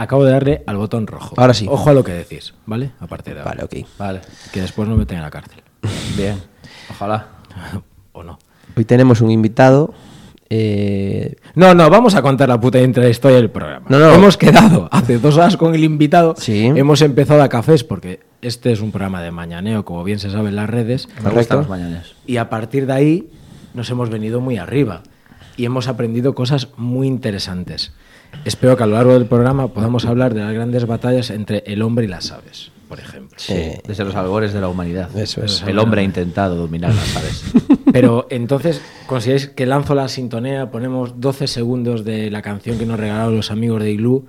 Acabo de darle al botón rojo. Ahora sí. Ojo a lo que decís, ¿vale? A partir de ahora. Vale, ok. Vale, que después no me tenga en la cárcel. Bien. Ojalá. O no. Hoy tenemos un invitado... No, vamos a contar la puta historia del programa. No. Hemos quedado hace 2 horas con el invitado. Sí. Hemos empezado a cafés porque este es un programa de mañaneo, como bien se sabe en las redes. Me gustan los mañaneos. Y a partir de ahí nos hemos venido muy arriba y hemos aprendido cosas muy interesantes. Espero que a lo largo del programa podamos hablar de las grandes batallas entre el hombre y las aves, por ejemplo. Sí, desde los albores de la humanidad. Eso es. El hombre ha intentado dominar las aves. Pero entonces, ¿consideráis que lanzo la sintonía? Ponemos 12 segundos de la canción que nos regalaron los amigos de Iglú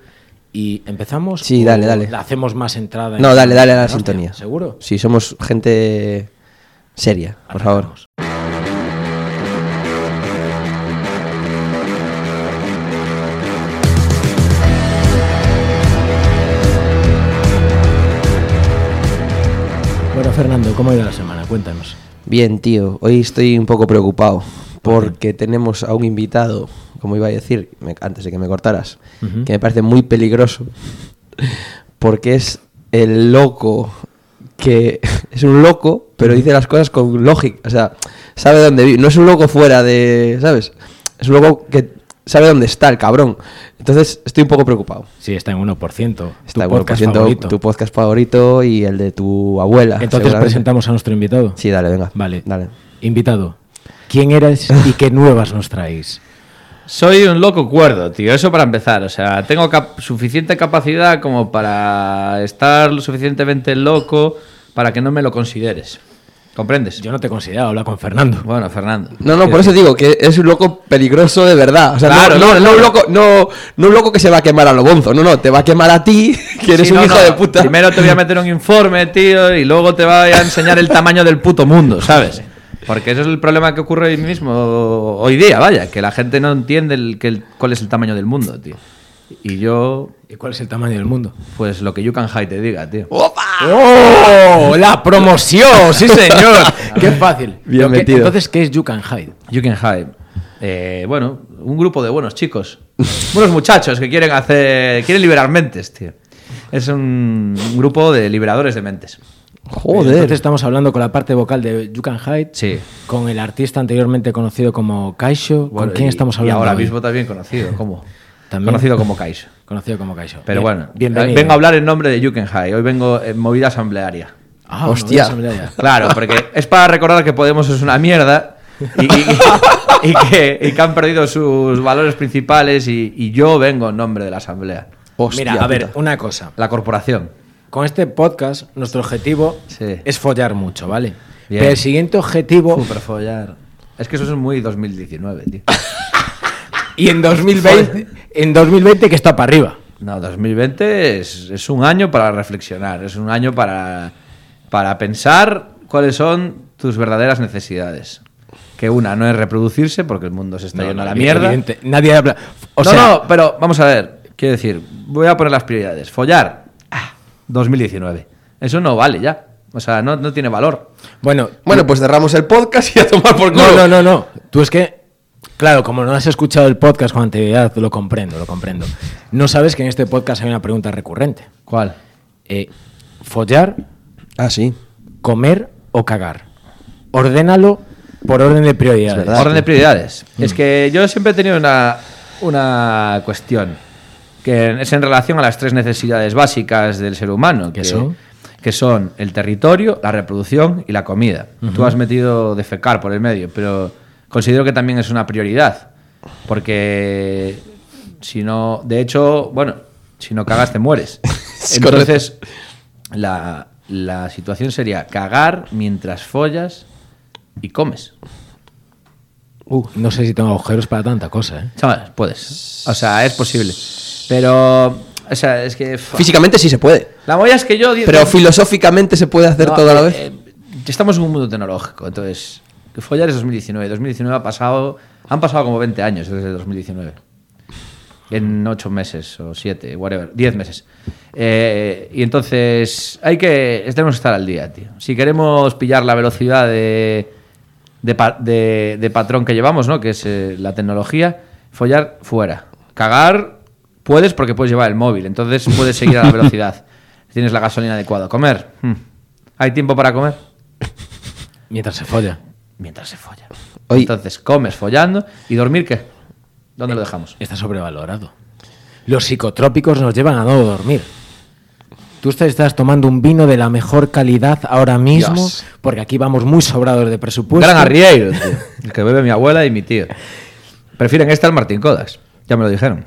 y empezamos. Sí, dale. ¿La hacemos más entrada? No, dale a la sintonía. ¿Seguro? Sí, somos gente seria, por favor. Bueno, Fernando, ¿cómo ha ido la semana? Cuéntanos. Bien, tío. Hoy estoy un poco preocupado porque tenemos a un invitado, como iba a decir antes de que me cortaras, que me parece muy peligroso porque es el loco que... Es un loco, pero dice las cosas con lógica. O sea, sabe dónde vive. No es un loco fuera de... ¿Sabes? Es un loco que... sabe dónde está el cabrón. Entonces estoy un poco preocupado. Sí, está en 1%. Está en 1%, tu podcast favorito y el de tu abuela. Entonces presentamos a nuestro invitado. Sí, dale, venga. Vale, dale. Invitado, ¿quién eres y qué nuevas nos traéis? Soy un loco cuerdo, tío. Eso para empezar. O sea, tengo suficiente capacidad como para estar lo suficientemente loco para que no me lo consideres. ¿Comprendes? Yo no te considero hablar con Fernando. Bueno, Fernando. No, por eso digo que es un loco peligroso de verdad. O sea, claro, no un loco, no un loco que se va a quemar a lo bonzo. No, te va a quemar a ti, que eres un hijo de puta. Primero te voy a meter un informe, tío, y luego te voy a enseñar el tamaño del puto mundo, ¿sabes? Porque eso es el problema que ocurre hoy mismo, hoy día, vaya, que la gente no entiende cuál es el tamaño del mundo, tío. ¿Y cuál es el tamaño del mundo? Pues lo que You Can Hide te diga, tío. ¡Opa! ¡Oh! ¡La promoción! ¡Sí, señor! ¡Qué fácil! Bien metido. Entonces, ¿qué es You Can Hide? You Can Hide. Bueno, un grupo de buenos chicos. Buenos muchachos que quieren liberar mentes, tío. Es un grupo de liberadores de mentes. Joder. Entonces estamos hablando con la parte vocal de You Can Hide. Sí. Con el artista anteriormente conocido como Kaixo. Bueno, ¿con quién estamos hablando? Y ahora mismo también conocido como... ¿También? Conocido como Kaixo. Pero bien, bueno, bienvenido. Vengo a hablar en nombre de Jukenhai. Hoy vengo en movida asamblearia. Ah, hostia. Asamblearia. Claro, porque es para recordar que Podemos es una mierda y que han perdido sus valores principales y yo vengo en nombre de la asamblea. Hostia, mira, a ver, una cosa. La corporación. Con este podcast, nuestro objetivo es follar mucho, ¿vale? Bien. Pero el siguiente objetivo... Super follar. Es que eso es muy 2019, tío. Y en 2020 que está para arriba. No, 2020 es un año para reflexionar, es un año para pensar cuáles son tus verdaderas necesidades. Que una no es reproducirse porque el mundo se está yendo a la mierda. Evidente. Nadie habla. O sea, pero vamos a ver, quiero decir, voy a poner las prioridades. Follar, 2019. Eso no vale ya. O sea, no tiene valor. Bueno, pues cerramos el podcast y a tomar por culo. No. Tú es que... Claro, como no has escuchado el podcast con anterioridad, lo comprendo. No sabes que en este podcast hay una pregunta recurrente. ¿Cuál? ¿Follar? Ah, sí. ¿Comer o cagar? Ordénalo por orden de prioridades. Es verdad. Orden de prioridades. Es que yo siempre he tenido una cuestión, que es en relación a las 3 necesidades básicas del ser humano. ¿Qué son? Que son el territorio, la reproducción y la comida. Uh-huh. Tú has metido defecar por el medio, pero... Considero que también es una prioridad, porque si no... De hecho, bueno, si no cagas te mueres. Entonces, la situación sería cagar mientras follas y comes. No sé si tengo agujeros para tanta cosa, ¿eh? Chavales, puedes. O sea, es posible. Pero... O sea, es que... Físicamente sí se puede. La molla es que yo... Pero filosóficamente se puede hacer todo a la vez. Estamos en un mundo tecnológico, entonces... Que follar es 2019. 2019 han pasado como 20 años desde 2019. En 8 meses o 7, whatever, 10 meses. Y entonces tenemos que estar al día, tío. Si queremos pillar la velocidad de patrón que llevamos, ¿no? Que es la tecnología, follar fuera. Cagar Puedes porque puedes llevar el móvil, entonces puedes seguir a la velocidad. Tienes la gasolina adecuada. Comer. ¿Hay tiempo para comer? Mientras se folla. Mientras se folla. Oye, entonces comes follando. ¿Y dormir qué? ¿Dónde lo dejamos? Está sobrevalorado. Los psicotrópicos nos llevan a no dormir. Tú estás tomando un vino de la mejor calidad ahora mismo, Dios, porque aquí vamos muy sobrados de presupuesto. Gran Arrieiro, tío. El que bebe mi abuela y mi tío. Prefieren este al Martín Códax. Ya me lo dijeron.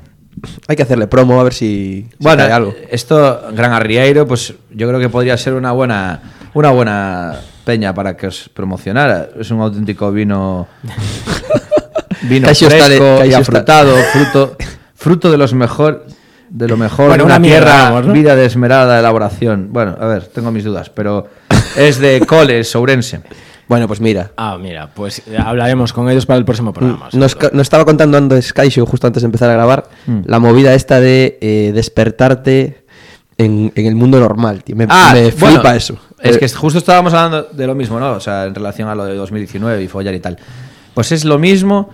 Hay que hacerle promo, a ver si bueno, cae algo. Esto, Gran Arrieiro, pues yo creo que podría ser una buena peña para que os promocionara. Es un auténtico vino fresco y afrutado, fruto de los mejores. De lo mejor, bueno, una tierra, ¿no? Vida de esmerada elaboración. Bueno, a ver, tengo mis dudas, pero es de Coles, Ourense. Bueno, pues mira. Pues hablaremos con ellos para el próximo programa. Nos estaba contando antes Sky Show, justo antes de empezar a grabar, la movida esta de despertarte en el mundo normal. Me flipa eso. Es que justo estábamos hablando de lo mismo, ¿no? O sea, en relación a lo de 2019 y follar y tal. Pues es lo mismo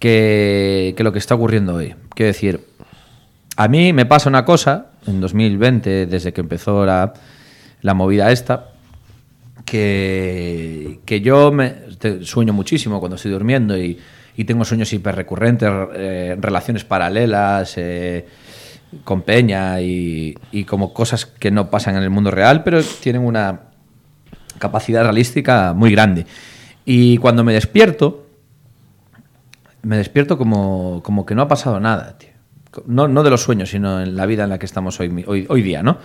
que lo que está ocurriendo hoy. Quiero decir, a mí me pasa una cosa, en 2020, desde que empezó la movida esta, que yo sueño muchísimo cuando estoy durmiendo y tengo sueños hiperrecurrentes, relaciones paralelas, con peña y como cosas que no pasan en el mundo real, pero tienen una capacidad realística muy grande. Y cuando me despierto como que no ha pasado nada, tío. No de los sueños, sino en la vida en la que estamos hoy día, ¿no?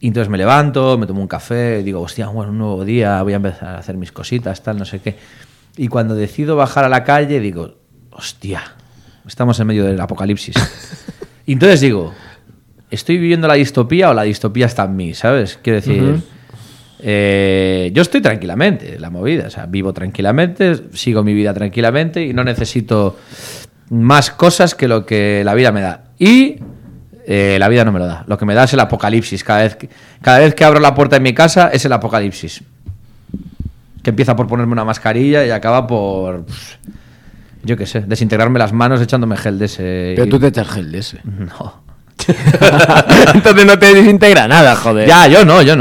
Y entonces me levanto, me tomo un café, digo, hostia, bueno, un nuevo día, voy a empezar a hacer mis cositas, tal, no sé qué. Y cuando decido bajar a la calle, digo, hostia, estamos en medio del apocalipsis. Y entonces digo, ¿estoy viviendo la distopía o la distopía está en mí, sabes? Quiero decir, yo estoy tranquilamente, la movida, o sea, vivo tranquilamente, sigo mi vida tranquilamente y no necesito más cosas que lo que la vida me da. Y la vida no me lo da. Lo que me da es el apocalipsis. Cada vez que abro la puerta de mi casa es el apocalipsis. Que empieza por ponerme una mascarilla y acaba por, yo qué sé, desintegrarme las manos echándome gel de ese. Pero tú te echas gel de ese. No. Entonces no te desintegra nada, joder. Ya, yo no. Yo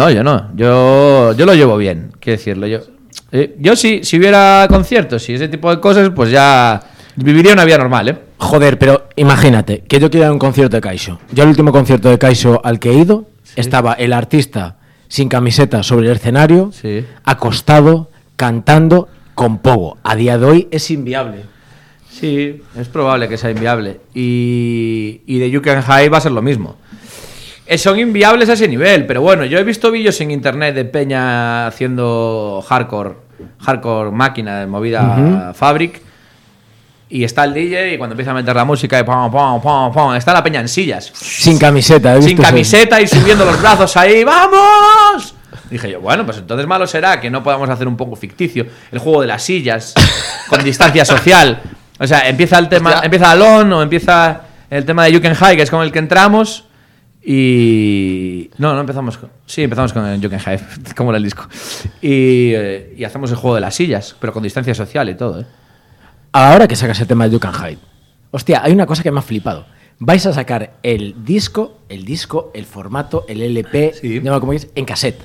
lo llevo bien. Quiero decirlo, yo si hubiera conciertos y ese tipo de cosas, pues ya viviría una vida normal, ¿eh? Joder, pero imagínate que yo quiero ir a un concierto de Kaixo. Yo el último concierto de Kaixo al que he ido, sí, estaba el artista sin camiseta sobre el escenario, sí, acostado, cantando con pogo. A día de hoy es inviable. Sí, es probable que sea inviable. Y de You Can Hide va a ser lo mismo. Son inviables a ese nivel, pero bueno, yo he visto vídeos en internet de peña haciendo hardcore máquina de movida fabric. Y está el DJ y cuando empieza a meter la música y pom, pom, pom, pom, está la peña en sillas. Sin camiseta, ¿eh? Sin camiseta y subiendo los brazos ahí. ¡Vamos! Dije yo, bueno, pues entonces malo será que no podamos hacer un poco ficticio el juego de las sillas con distancia social. O sea, empieza el tema, empieza Alon o empieza el tema de You Can Hide, que es con el que entramos. Y no empezamos con... Sí, empezamos con You Can Hide, como era el disco. Y hacemos el juego de las sillas, pero con distancia social y todo, ¿eh? Ahora que sacas el tema de You Can Hide, hostia, hay una cosa que me ha flipado. Vais a sacar el disco, el formato, el LP, sí, llámalo como dices, en cassette.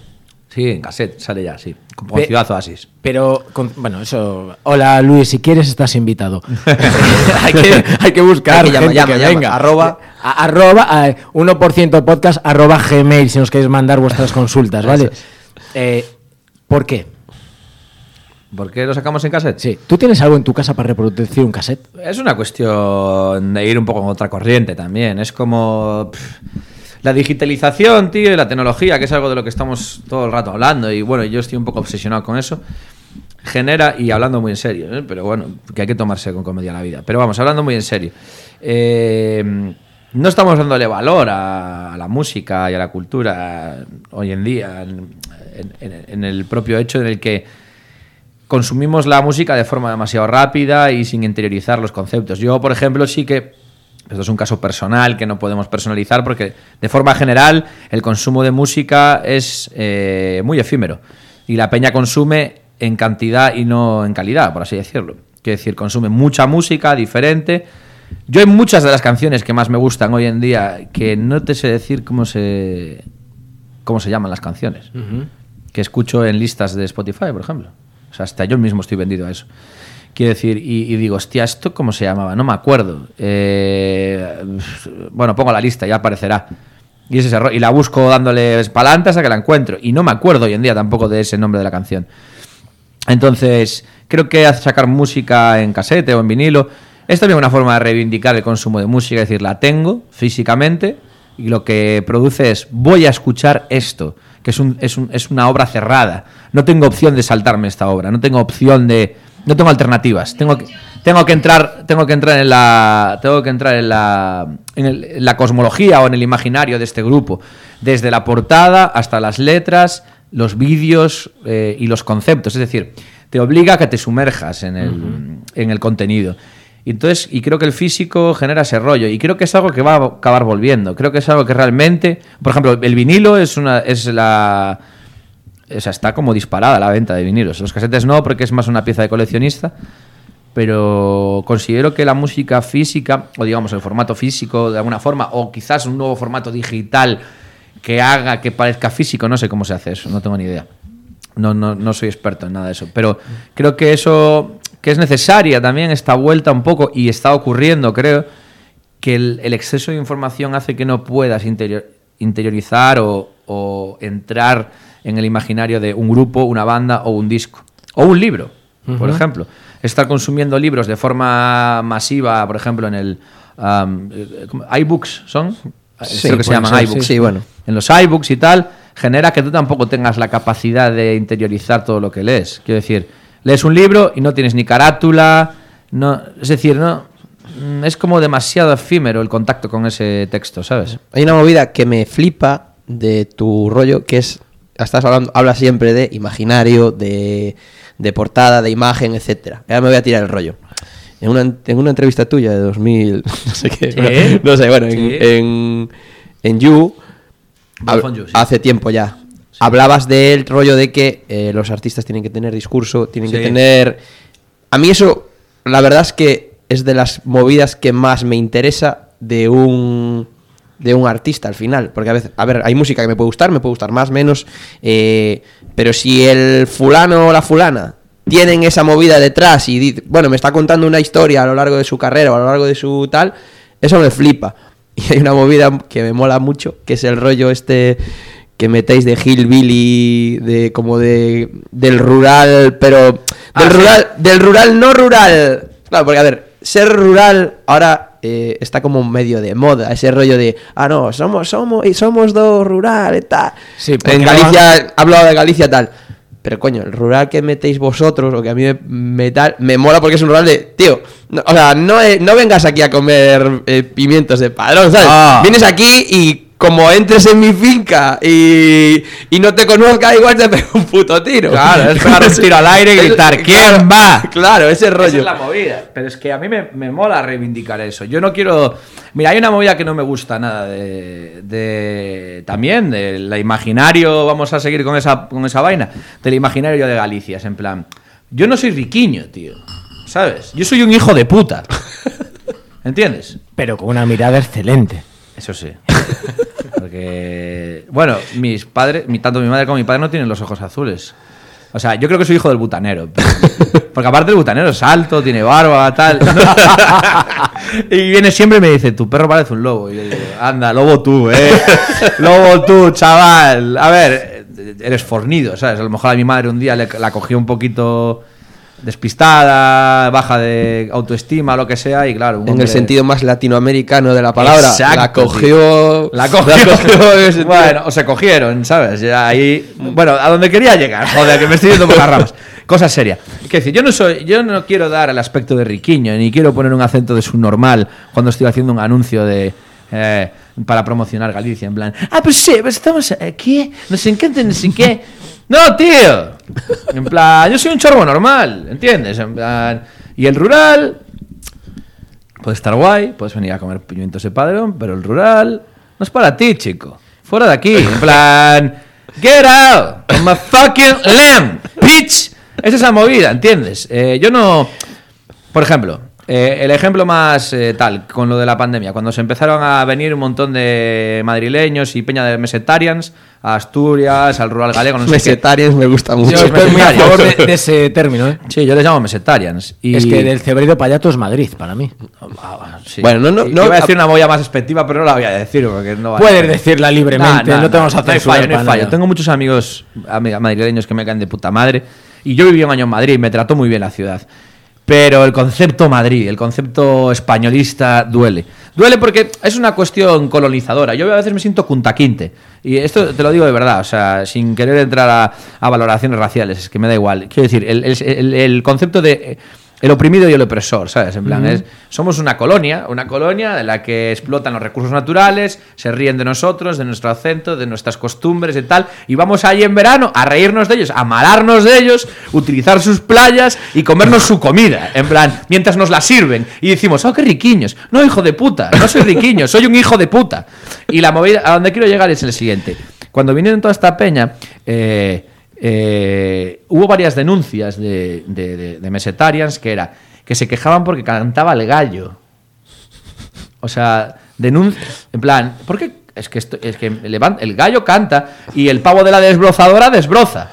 Sí, en cassette, sale ya, sí. Como Ciudad Oasis. Pero, eso... Hola, Luis, si quieres estás invitado. hay que buscar. Llama. Arroba 1%podcast, @gmail, si nos queréis mandar vuestras consultas, ¿vale? ¿Por qué? ¿Por qué lo sacamos en cassette? Sí. ¿Tú tienes algo en tu casa para reproducir un cassette? Es una cuestión de ir un poco en otra corriente también. Es como la digitalización, tío, y la tecnología, que es algo de lo que estamos todo el rato hablando. Y bueno, yo estoy un poco obsesionado con eso. Genera, y hablando muy en serio, ¿eh? Pero bueno, que hay que tomarse con comedia la vida. Pero vamos, hablando muy en serio. No estamos dándole valor a la música y a la cultura hoy en día, en el propio hecho en el que consumimos la música de forma demasiado rápida y sin interiorizar los conceptos. Yo, por ejemplo, sí que... Esto es un caso personal que no podemos personalizar porque, de forma general, el consumo de música es muy efímero. Y la peña consume en cantidad y no en calidad, por así decirlo. Quiere decir, consume mucha música diferente. Yo hay muchas de las canciones que más me gustan hoy en día que no te sé decir cómo se llaman las canciones, uh-huh, que escucho en listas de Spotify, por ejemplo. O sea, hasta yo mismo estoy vendido a eso. Quiero decir, y digo, hostia, ¿esto cómo se llamaba? No me acuerdo. Bueno, pongo la lista, ya aparecerá. Y ese error, y la busco dándole pa'lante hasta que la encuentro. Y no me acuerdo hoy en día tampoco de ese nombre de la canción. Entonces, creo que sacar música en casete o en vinilo es también una forma de reivindicar el consumo de música. Es decir, la tengo físicamente y lo que produce es, voy a escuchar esto, que es una obra cerrada. No tengo opción de saltarme esta obra, no tengo opción de... No tengo alternativas. Tengo que entrar en la cosmología o en el imaginario de este grupo, desde la portada hasta las letras, los vídeos y los conceptos. Es decir, te obliga a que te sumerjas en el contenido. Entonces, y creo que el físico genera ese rollo, y creo que es algo que va a acabar volviendo. Creo que es algo que realmente, por ejemplo, el vinilo está como disparada la venta de vinilos. Los casetes no, porque es más una pieza de coleccionista, pero considero que la música física, o digamos el formato físico de alguna forma, o quizás un nuevo formato digital que haga que parezca físico, no sé cómo se hace eso, no tengo ni idea. No soy experto en nada de eso, pero creo que eso, que es necesaria también esta vuelta un poco, y está ocurriendo, creo, que el exceso de información hace que no puedas interiorizar o entrar en el imaginario de un grupo, una banda o un disco. O un libro, por ejemplo. Estar consumiendo libros de forma masiva, por ejemplo, en el... iBooks, ¿son? Sí, creo que se llaman iBooks. Sí, bueno. En los iBooks y tal, genera que tú tampoco tengas la capacidad de interiorizar todo lo que lees. Quiero decir, lees un libro y no tienes ni carátula, no, es decir, no... Es como demasiado efímero el contacto con ese texto, ¿sabes? Hay una movida que me flipa de tu rollo, que es... hablas siempre de imaginario, de portada, de imagen, etcétera. Ahora me voy a tirar el rollo. En una entrevista tuya de 2000, no sé qué, ¿sí? ¿Sí? en You, hace tiempo ya, sí, hablabas del rollo de que los artistas tienen que tener discurso, tienen que tener... A mí eso, la verdad es que es de las movidas que más me interesa de un artista al final, porque a veces, a ver, hay música que me puede gustar más, menos, pero si el fulano o la fulana tienen esa movida detrás y, bueno, me está contando una historia a lo largo de su carrera o a lo largo de su tal, eso me flipa. Y hay una movida que me mola mucho, que es el rollo este que metéis de hillbilly, de como del rural, pero del rural no rural. Claro, porque a ver, ser rural ahora está como medio de moda, ese rollo de somos dos rurales, tal. Sí, en Galicia, ha hablado de Galicia tal. Pero coño, el rural que metéis vosotros, o que a mí me mola, porque es un rural de, tío, no, o sea, no vengas aquí a comer pimientos de padrón, ¿sabes? Ah. Vienes aquí y como entres en mi finca y no te conozca, igual te pego un puto tiro. Claro, es pegar un tiro al aire y gritar, ¿quién va? Claro, ese rollo. Esa es la movida. Pero es que a mí me mola reivindicar eso. Yo no quiero... Mira, hay una movida que no me gusta nada también del imaginario, vamos a seguir con esa vaina, del imaginario de Galicia, en plan... Yo no soy riquiño, tío, ¿sabes? Yo soy un hijo de puta, ¿entiendes? Pero con una mirada excelente. Eso sí. Porque, bueno, mis padres, tanto mi madre como mi padre no tienen los ojos azules. O sea, yo creo que soy hijo del butanero. Porque aparte el butanero es alto, tiene barba, tal. Y viene siempre y me dice, tu perro parece un lobo. Y yo digo, anda, lobo tú, lobo tú, chaval. A ver, eres fornido, ¿sabes? A lo mejor a mi madre un día la cogió un poquito... despistada, baja de autoestima, lo que sea, y claro... En el sentido más latinoamericano de la palabra. Exacto, la cogió. Bueno, o se cogieron, ¿sabes? Ya ahí... Bueno, a donde quería llegar, joder, que me estoy yendo por las ramas. Cosa seria. Es decir, yo no quiero dar el aspecto de riquiño, ni quiero poner un acento de subnormal cuando estoy haciendo un anuncio de... para promocionar Galicia, en plan... Ah, pues sí, pues estamos aquí, nos encanta, no sé qué... No, tío, en plan, yo soy un chorbo normal, ¿entiendes? En plan, y el rural puede estar guay, puedes venir a comer pimientos de padrón, pero el rural no es para ti, chico. Fuera de aquí, en plan, get out of my fucking lamb, bitch. Esa es la movida, ¿entiendes? Yo no, por ejemplo, El ejemplo más tal, con lo de la pandemia, cuando se empezaron a venir un montón de madrileños y peña de mesetarians a Asturias, al rural galego, no sé mesetarians qué. Me gusta mucho. Yo estoy muy a favor de ese término, ¿eh? Sí, yo les llamo mesetarians. Y... es que del Cebreiro para allá todo es Madrid, para mí. Sí. Bueno, no voy a decir una boya más despectiva, pero no la voy a decir porque no vale. Puedes decirla libremente, no te vamos a hacer fallo. No fallo. Tengo muchos amigos madrileños que me caen de puta madre y yo viví un año en Madrid y me trató muy bien la ciudad. Pero el concepto Madrid, el concepto españolista duele. Duele porque es una cuestión colonizadora. Yo a veces me siento cuntaquinte. Y esto te lo digo de verdad, o sea, sin querer entrar a valoraciones raciales, es que me da igual. Quiero decir, el concepto de el oprimido y el opresor, ¿sabes? En plan, somos una colonia de la que explotan los recursos naturales, se ríen de nosotros, de nuestro acento, de nuestras costumbres y tal, y vamos ahí en verano a reírnos de ellos, a malarnos de ellos, utilizar sus playas y comernos su comida, en plan, mientras nos la sirven. Y decimos, ¡oh, qué riquiños! No, hijo de puta, no soy riquiño, soy un hijo de puta. Y la movida, a donde quiero llegar es el siguiente. Cuando vinieron toda esta peña... hubo varias denuncias de mesetarians que era que se quejaban porque cantaba el gallo. O sea, denuncias en plan, ¿por qué? Es que el gallo canta y el pavo de la desbrozadora desbroza.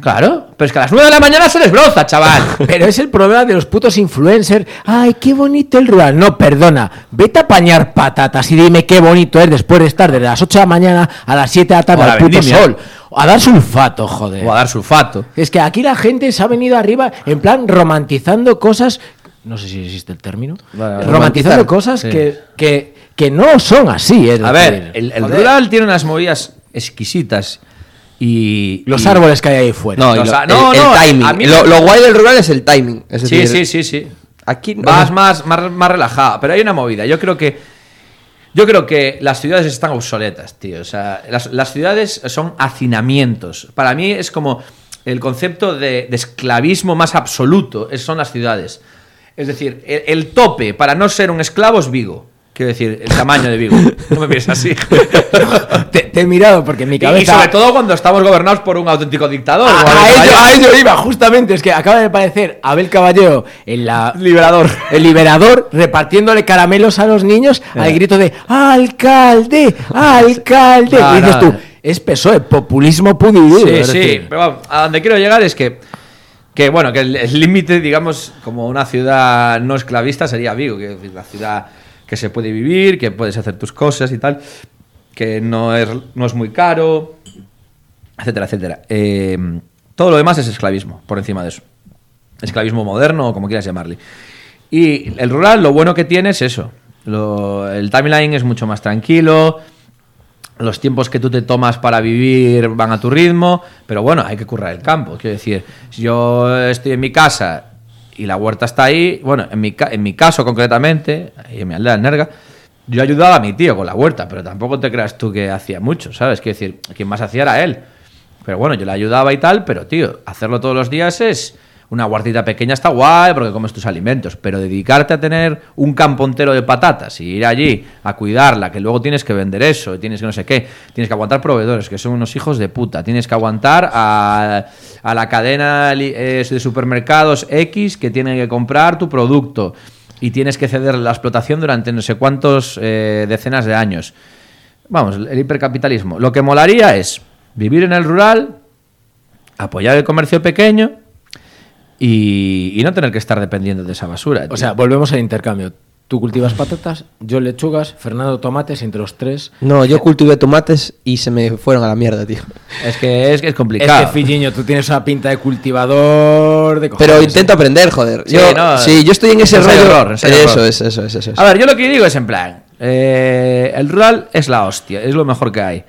Claro, pero es que a las 9 de la mañana se desbroza, chaval. Pero es el problema de los putos influencers. Ay, qué bonito el rural. No, perdona, vete a apañar patatas y dime qué bonito es después de estar desde las 8 de la mañana a las 7 de la tarde al puto sol. A dar sulfato, joder. O a dar sulfato. Es que aquí la gente se ha venido arriba en plan romantizando cosas... No sé si existe el término. Vale, romantizando cosas sí. que no son así. A ver, el rural tiene unas movidas exquisitas. Y los árboles que hay ahí fuera. El timing. Lo guay del rural es el timing. Es decir, sí. Aquí vas más relajado. Pero hay una movida. Yo creo que las ciudades están obsoletas, tío. O sea, las ciudades son hacinamientos. Para mí es como el concepto de esclavismo más absoluto. Son las ciudades. Es decir, el tope para no ser un esclavo es Vigo. Quiero decir, el tamaño de Vigo. No me mires así. Te he mirado porque en mi cabeza... Y sobre todo cuando estamos gobernados por un auténtico dictador. A ello iba, justamente. Es que acaba de aparecer Abel Caballero en la... El Liberador, repartiéndole caramelos a los niños al grito de ¡alcalde! ¡Alcalde! No, y dices tú, es PSOE, populismo puro y duro. Sí. Pero bueno, a donde quiero llegar es que el límite, digamos, como una ciudad no esclavista sería Vigo. Que es la ciudad... que se puede vivir, que puedes hacer tus cosas y tal, que no es muy caro, etcétera. Todo lo demás es esclavismo, por encima de eso. Esclavismo moderno, o como quieras llamarle. Y el rural, lo bueno que tiene es eso. El timeline es mucho más tranquilo, los tiempos que tú te tomas para vivir van a tu ritmo, pero bueno, hay que currar el campo. Quiero decir, si yo estoy en mi casa... y la huerta está ahí, bueno, en mi caso concretamente, en mi aldea, en Nerga, yo ayudaba a mi tío con la huerta, pero tampoco te creas tú que hacía mucho, ¿sabes? Quiero decir, quien más hacía era él. Pero bueno, yo le ayudaba y tal, pero tío, hacerlo todos los días es... Una huertita pequeña está guay porque comes tus alimentos, pero dedicarte a tener un campo entero de patatas y ir allí a cuidarla, que luego tienes que vender eso, tienes que no sé qué, tienes que aguantar proveedores que son unos hijos de puta, tienes que aguantar a la cadena de supermercados X que tienen que comprar tu producto y tienes que ceder la explotación durante no sé cuántos decenas de años. Vamos, el hipercapitalismo. Lo que molaría es vivir en el rural, apoyar el comercio pequeño, y no tener que estar dependiendo de esa basura, tío. O sea, volvemos al intercambio. Tú cultivas patatas, yo lechugas, Fernando tomates, entre los tres. No, yo cultivé tomates y se me fueron a la mierda, tío. Es que es complicado. Es que, Filliño, tú tienes una pinta de cultivador de cojones. Pero intento aprender, joder. Yo estoy en ese rollo. Eso. A ver, yo lo que digo es en plan, el rural es la hostia, es lo mejor que hay.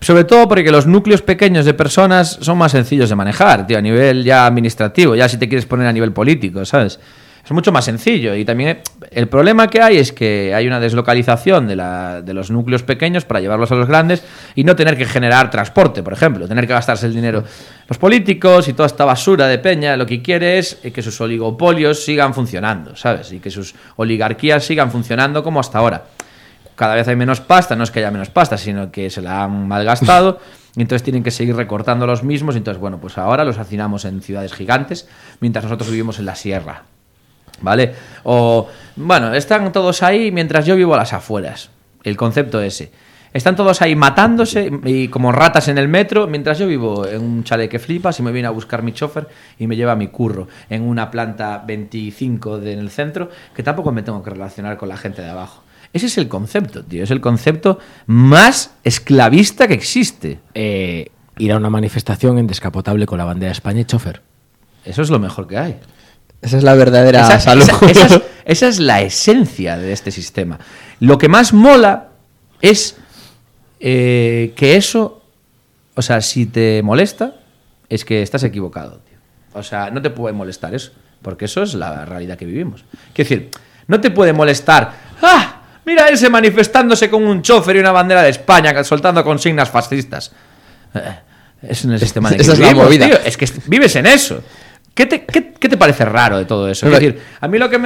Sobre todo porque los núcleos pequeños de personas son más sencillos de manejar, tío, a nivel ya administrativo, ya si te quieres poner a nivel político, ¿sabes? Es mucho más sencillo y también el problema que hay es que hay una deslocalización de los núcleos pequeños para llevarlos a los grandes y no tener que generar transporte, por ejemplo, tener que gastarse el dinero. Los políticos y toda esta basura de peña lo que quiere es que sus oligopolios sigan funcionando, ¿sabes? Y que sus oligarquías sigan funcionando como hasta ahora. Cada vez hay menos pasta, no es que haya menos pasta, sino que se la han malgastado y entonces tienen que seguir recortando los mismos. Entonces, bueno, pues ahora los hacinamos en ciudades gigantes mientras nosotros vivimos en la sierra. ¿Vale? O, bueno, están todos ahí mientras yo vivo a las afueras. El concepto ese. Están todos ahí matándose y como ratas en el metro, mientras yo vivo en un chalet que flipas y me viene a buscar mi chofer y me lleva a mi curro en una planta 25 en el centro, que tampoco me tengo que relacionar con la gente de abajo. Ese es el concepto, tío. Es el concepto más esclavista que existe. Ir a una manifestación en descapotable con la bandera de España y chofer. Eso es lo mejor que hay. Esa es la verdadera salud. Esa es la esencia de este sistema. Lo que más mola es... que eso, o sea, si te molesta, es que estás equivocado, tío. O sea, no te puede molestar eso, porque eso es la realidad que vivimos. Quiero decir, no te puede molestar, ¡ah! Mira ese manifestándose con un chofer y una bandera de España, soltando consignas fascistas. Es un sistema de que esa vivimos, es la movida. Tío. Es que vives en eso. ¿Qué te parece raro de todo eso? Pero, quiero decir, a mí lo que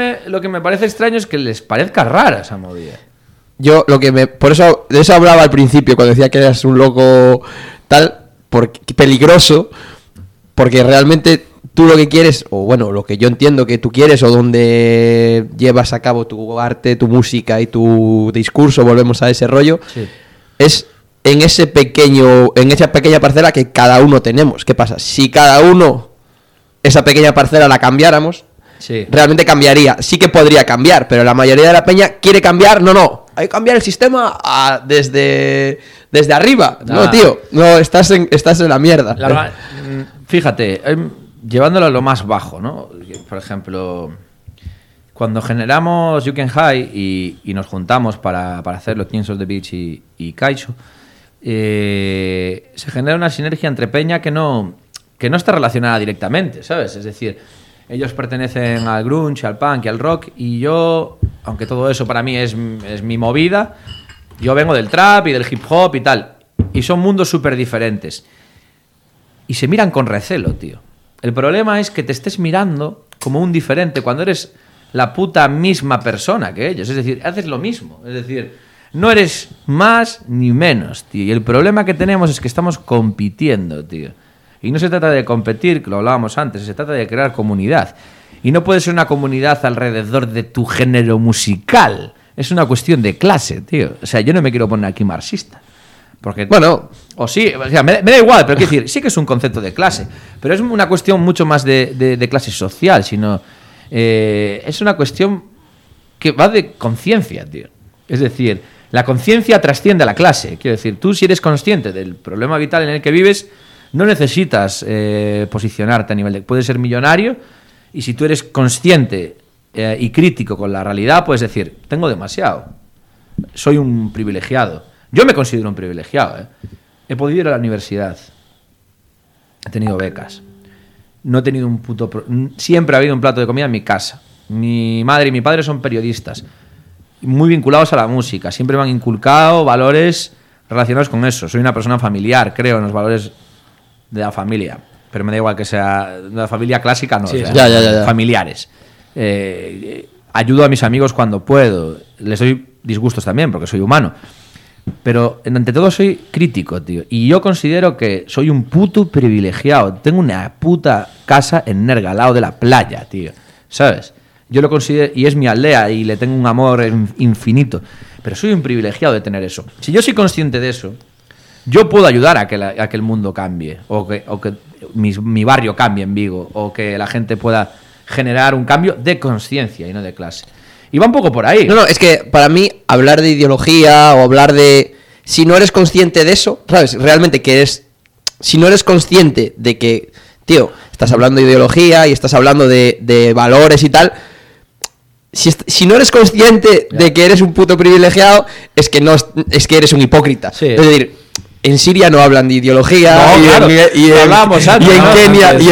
me parece extraño es que les parezca rara esa movida. Yo lo que me... Por eso... De eso hablaba al principio, cuando decía que eras un loco tal, porque peligroso, porque realmente tú lo que quieres, o bueno, lo que yo entiendo que tú quieres, o donde llevas a cabo tu arte, tu música y tu discurso, volvemos a ese rollo, sí, es en ese pequeño... En esa pequeña parcela que cada uno tenemos. ¿Qué pasa? Si cada uno esa pequeña parcela la cambiáramos, sí, realmente cambiaría. Sí que podría cambiar, pero la mayoría de la peña quiere cambiar, no. Hay que cambiar el sistema desde arriba. Nah. No, tío. No, estás en la mierda. Fíjate, llevándolo a lo más bajo, ¿no? Por ejemplo, cuando generamos You Can Hide y nos juntamos para hacer los Kings of the Beach y Kaixo, se genera una sinergia entre peña que no está relacionada directamente, ¿sabes? Es decir, ellos pertenecen al grunge, al punk y al rock, y yo, aunque todo eso para mí es mi movida, yo vengo del trap y del hip hop y tal, y son mundos súper diferentes. Y se miran con recelo, tío. El problema es que te estés mirando como un diferente cuando eres la puta misma persona que ellos, es decir, haces lo mismo, es decir, no eres más ni menos, tío. Y el problema que tenemos es que estamos compitiendo, tío. Y no se trata de competir, que lo hablábamos antes, se trata de crear comunidad. Y no puede ser una comunidad alrededor de tu género musical. Es una cuestión de clase, tío. O sea, yo no me quiero poner aquí marxista. Porque, bueno, o sí, o sea, me da igual, pero quiero decir, sí que es un concepto de clase. Pero es una cuestión mucho más de clase social, sino... es una cuestión que va de conciencia, tío. Es decir, la conciencia trasciende a la clase. Quiero decir, tú si eres consciente del problema vital en el que vives... No necesitas posicionarte a nivel de... Puedes ser millonario y si tú eres consciente y crítico con la realidad, puedes decir, tengo demasiado, soy un privilegiado. Yo me considero un privilegiado, ¿eh? He podido ir a la universidad, he tenido becas, no he tenido un puto... Siempre ha habido un plato de comida en mi casa. Mi madre y mi padre son periodistas, muy vinculados a la música. Siempre me han inculcado valores relacionados con eso. Soy una persona familiar, creo en los valores... de la familia, pero me da igual que sea de la familia clásica, no, sí, o sea, ya. Familiares. Ayudo a mis amigos cuando puedo, les doy disgustos también porque soy humano, pero ante todo soy crítico, tío, y yo considero que soy un puto privilegiado. Tengo una puta casa en Nerga, al lado de la playa, tío, ¿sabes? Yo lo considero, y es mi aldea y le tengo un amor infinito, pero soy un privilegiado de tener eso. Si yo soy consciente de eso, yo puedo ayudar a que el mundo cambie, o que mi barrio cambie en Vigo, o que la gente pueda generar un cambio de conciencia y no de clase. Y va un poco por ahí. No, es que para mí hablar de ideología o hablar de... Si no eres consciente de eso, ¿sabes? Realmente que eres... Si no eres consciente de que, tío, estás hablando de ideología y estás hablando de valores y tal... Si no eres consciente de que eres un puto privilegiado, es que eres un hipócrita. Sí. Es decir... En Siria no hablan de ideología, no, claro, y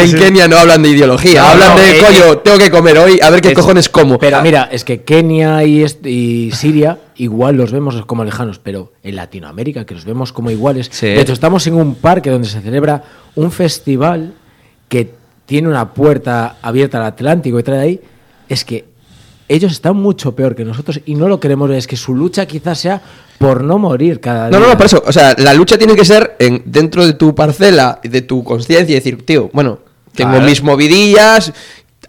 en Kenia no hablan de ideología, no, hablan de coño, tengo que comer hoy, a ver qué cojones como. Pero mira, es que Kenia y Siria igual los vemos como lejanos, pero en Latinoamérica que los vemos como iguales. Sí. De hecho, estamos en un parque donde se celebra un festival que tiene una puerta abierta al Atlántico y trae ahí, es que... Ellos están mucho peor que nosotros y no lo queremos ver. Es que su lucha quizás sea por no morir cada día. No, por eso. O sea, la lucha tiene que ser dentro de tu parcela, de tu conciencia, y decir, tío, bueno, tengo mis movidillas,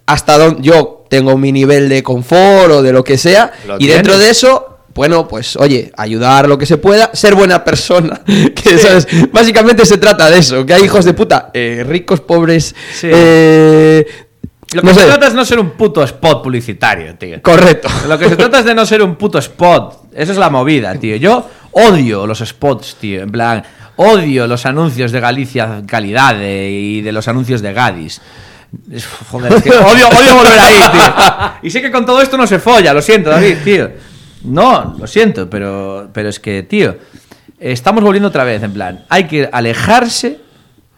hasta donde yo tengo mi nivel de confort o de lo que sea, y dentro de eso... Bueno, pues oye, ayudar lo que se pueda, ser buena persona, que ¿sabes? Básicamente se trata de eso, que hay hijos de puta, ricos, pobres, lo que se trata es no ser un puto spot publicitario, tío. Correcto. Lo que se trata es de no ser un puto spot. Esa es la movida, tío. Yo odio los spots, tío. En plan, odio los anuncios de Galicia Calidad y de los anuncios de Gadis. Joder, es que odio volver ahí, tío. Y sé que con todo esto no se folla, lo siento, David, tío. No, lo siento, pero es que, tío, estamos volviendo otra vez, en plan, hay que alejarse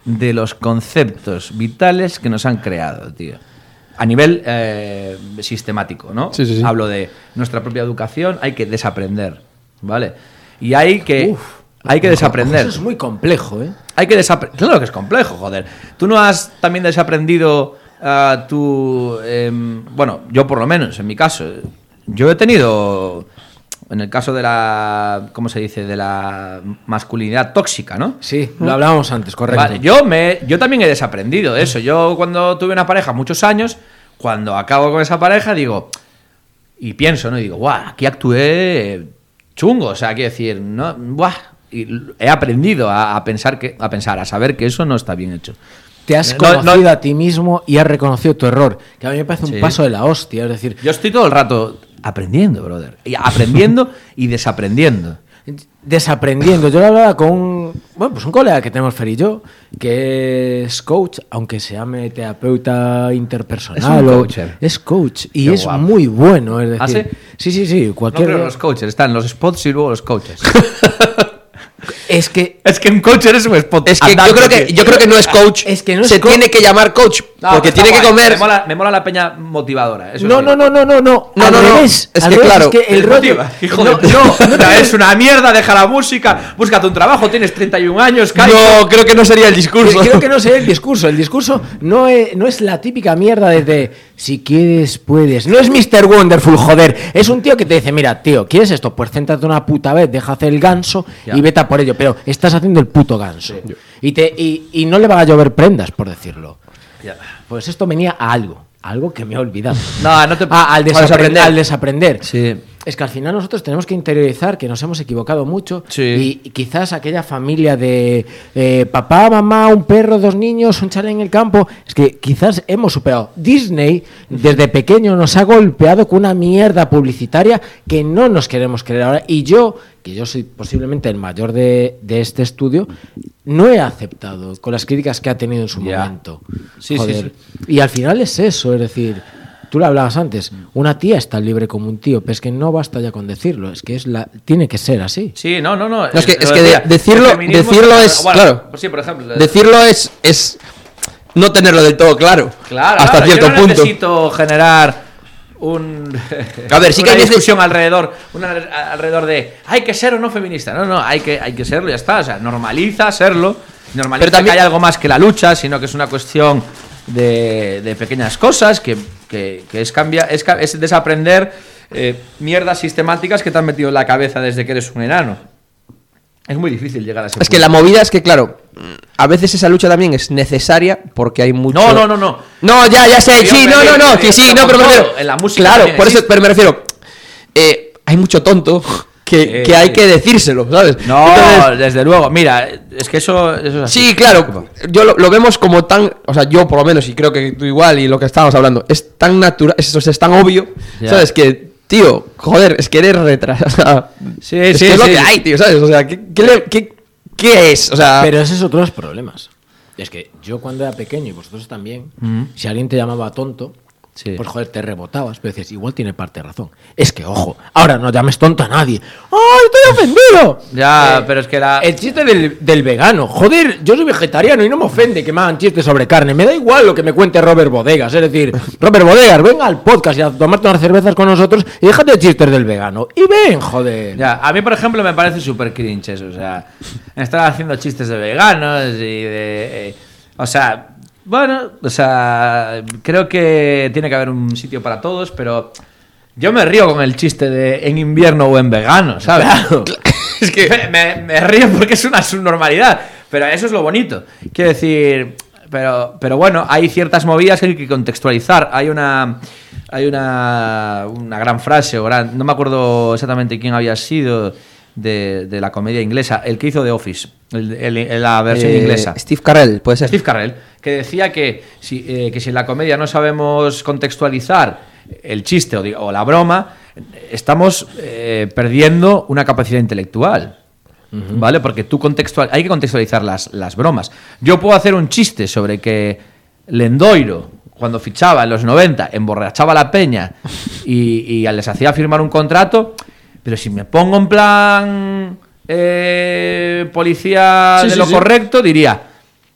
de los conceptos vitales que nos han creado, tío. A nivel sistemático, ¿no? Sí, sí, sí. Hablo de nuestra propia educación, hay que desaprender, ¿vale? Y hay que... hay que desaprender. Eso es muy complejo, ¿eh? Hay que desaprender. Claro que es complejo, joder. ¿Tú no has también desaprendido tu... bueno, yo por lo menos, en mi caso... Yo he tenido, en el caso de la, ¿cómo se dice? De la masculinidad tóxica, ¿no? Sí, lo hablábamos antes, correcto. Vale, yo también he desaprendido eso. Yo cuando tuve una pareja muchos años, cuando acabo con esa pareja digo, y pienso, ¿no? Y digo, guau, aquí actué chungo, o sea, quiero decir, no, guau. Y he aprendido a saber que eso no está bien hecho. Te has conocido a ti mismo y has reconocido tu error, que a mí me parece un paso de la hostia, es decir... Yo estoy todo el rato... aprendiendo, brother. Y aprendiendo y desaprendiendo. Desaprendiendo. Yo lo hablaba con un colega que tenemos, Fer y yo, que es coach, aunque se llame terapeuta interpersonal. Es coach. Y qué es guapo. Muy bueno. Es decir, ¿ah, sí? Sí. Cualquier... No creo en los coaches. Están los spots y luego los coaches. Es que un coach eres un spot. Es que yo creo que no es coach. Es que no es tiene que llamar coach porque tiene que comer. Me mola la peña motivadora. Eso no. Al revés. Es que claro. Es que el rollo. Hijo de puta. No, es una mierda. Deja la música. Búscate un trabajo. Tienes 31 años. Kaixo. No, creo que no sería el discurso. El discurso no es la típica mierda desde si quieres puedes. No es Mr. Wonderful, joder. Es un tío que te dice, mira, tío, ¿quieres esto? Pues céntrate una puta vez. Deja hacer el ganso y vete a por ello. Pero estás haciendo el puto ganso. Sí. Y no le van a llover prendas, por decirlo. Ya. Pues esto venía a algo que me he olvidado. Al desaprender. Sí. Es que al final nosotros tenemos que interiorizar que nos hemos equivocado mucho. Sí. Y quizás aquella familia de papá, mamá, un perro, dos niños, un chalet en el campo. Es que quizás hemos superado. Disney desde pequeño nos ha golpeado con una mierda publicitaria que no nos queremos creer ahora. Y yo, que yo soy posiblemente el mayor de este estudio, no he aceptado con las críticas que ha tenido en su momento. Sí. Y al final es eso, es decir... Tú lo hablabas antes, una tía es tan libre como un tío, pero es que no basta ya con decirlo, es que tiene que ser así. Sí, no. Es que decirlo es... Bueno, claro, pues sí, por ejemplo... Decirlo es no tenerlo del todo claro. Claro, hasta cierto punto. Necesito generar una discusión alrededor de hay que ser o no feminista. No, hay que serlo, ya está. O sea, normaliza serlo. Normaliza pero también, que hay algo más que la lucha, sino que es una cuestión de pequeñas cosas que es desaprender mierdas sistemáticas que te han metido en la cabeza desde que eres un enano. Es muy difícil llegar a ese punto. Es que la movida es que, claro, a veces esa lucha también es necesaria porque hay mucho... No. No, ya sé, sí, no, sí, no, pero me refiero... En la música claro, por eso, pero me refiero... hay mucho tonto que hay que decírselo, ¿sabes? No, entonces, desde luego, mira, es que eso es así. Sí, claro, yo lo vemos como tan... O sea, yo por lo menos, y creo que tú igual, y lo que estábamos hablando, es tan natural, es tan obvio, ¿sabes? Que, tío, joder, es que eres retrasado. Sí, es lo que hay, tío, ¿sabes? O sea, ¿qué es? O sea... Pero ese es otro de los problemas. Es que yo cuando era pequeño, y vosotros también, si alguien te llamaba tonto... Sí. Pues joder, te rebotabas, pero decías, igual tiene parte de razón. Es que, ojo, ahora no llames tonto a nadie. ¡Ay, estoy ofendido! Ya, pero es que el chiste del vegano. Joder, yo soy vegetariano y no me ofende que me hagan chistes sobre carne. Me da igual lo que me cuente Robert Bodegas. Es decir, Robert Bodegas, venga al podcast y a tomarte unas cervezas con nosotros y déjate de chistes del vegano. Y ven, joder. Ya, a mí, por ejemplo, me parece súper cringe eso. O sea, estar haciendo chistes de veganos y de... o sea... Bueno, o sea, creo que tiene que haber un sitio para todos, pero yo me río con el chiste de en invierno o en vegano, ¿sabes? Claro. Es que me río porque es una subnormalidad, pero eso es lo bonito. Quiero decir, Pero bueno, hay ciertas movidas que hay que contextualizar. Hay una gran frase, o gran, no me acuerdo exactamente quién había sido, de la comedia inglesa, el que hizo The Office, la versión inglesa. Steve Carell, puede ser. Steve Carell, que decía que si en la comedia no sabemos contextualizar el chiste o la broma, estamos perdiendo una capacidad intelectual. Uh-huh. ¿Vale? Porque hay que contextualizar las bromas. Yo puedo hacer un chiste sobre que Lendoiro, cuando fichaba en los 90, emborrachaba a la peña y les hacía firmar un contrato, pero si me pongo en plan policía correcto, diría: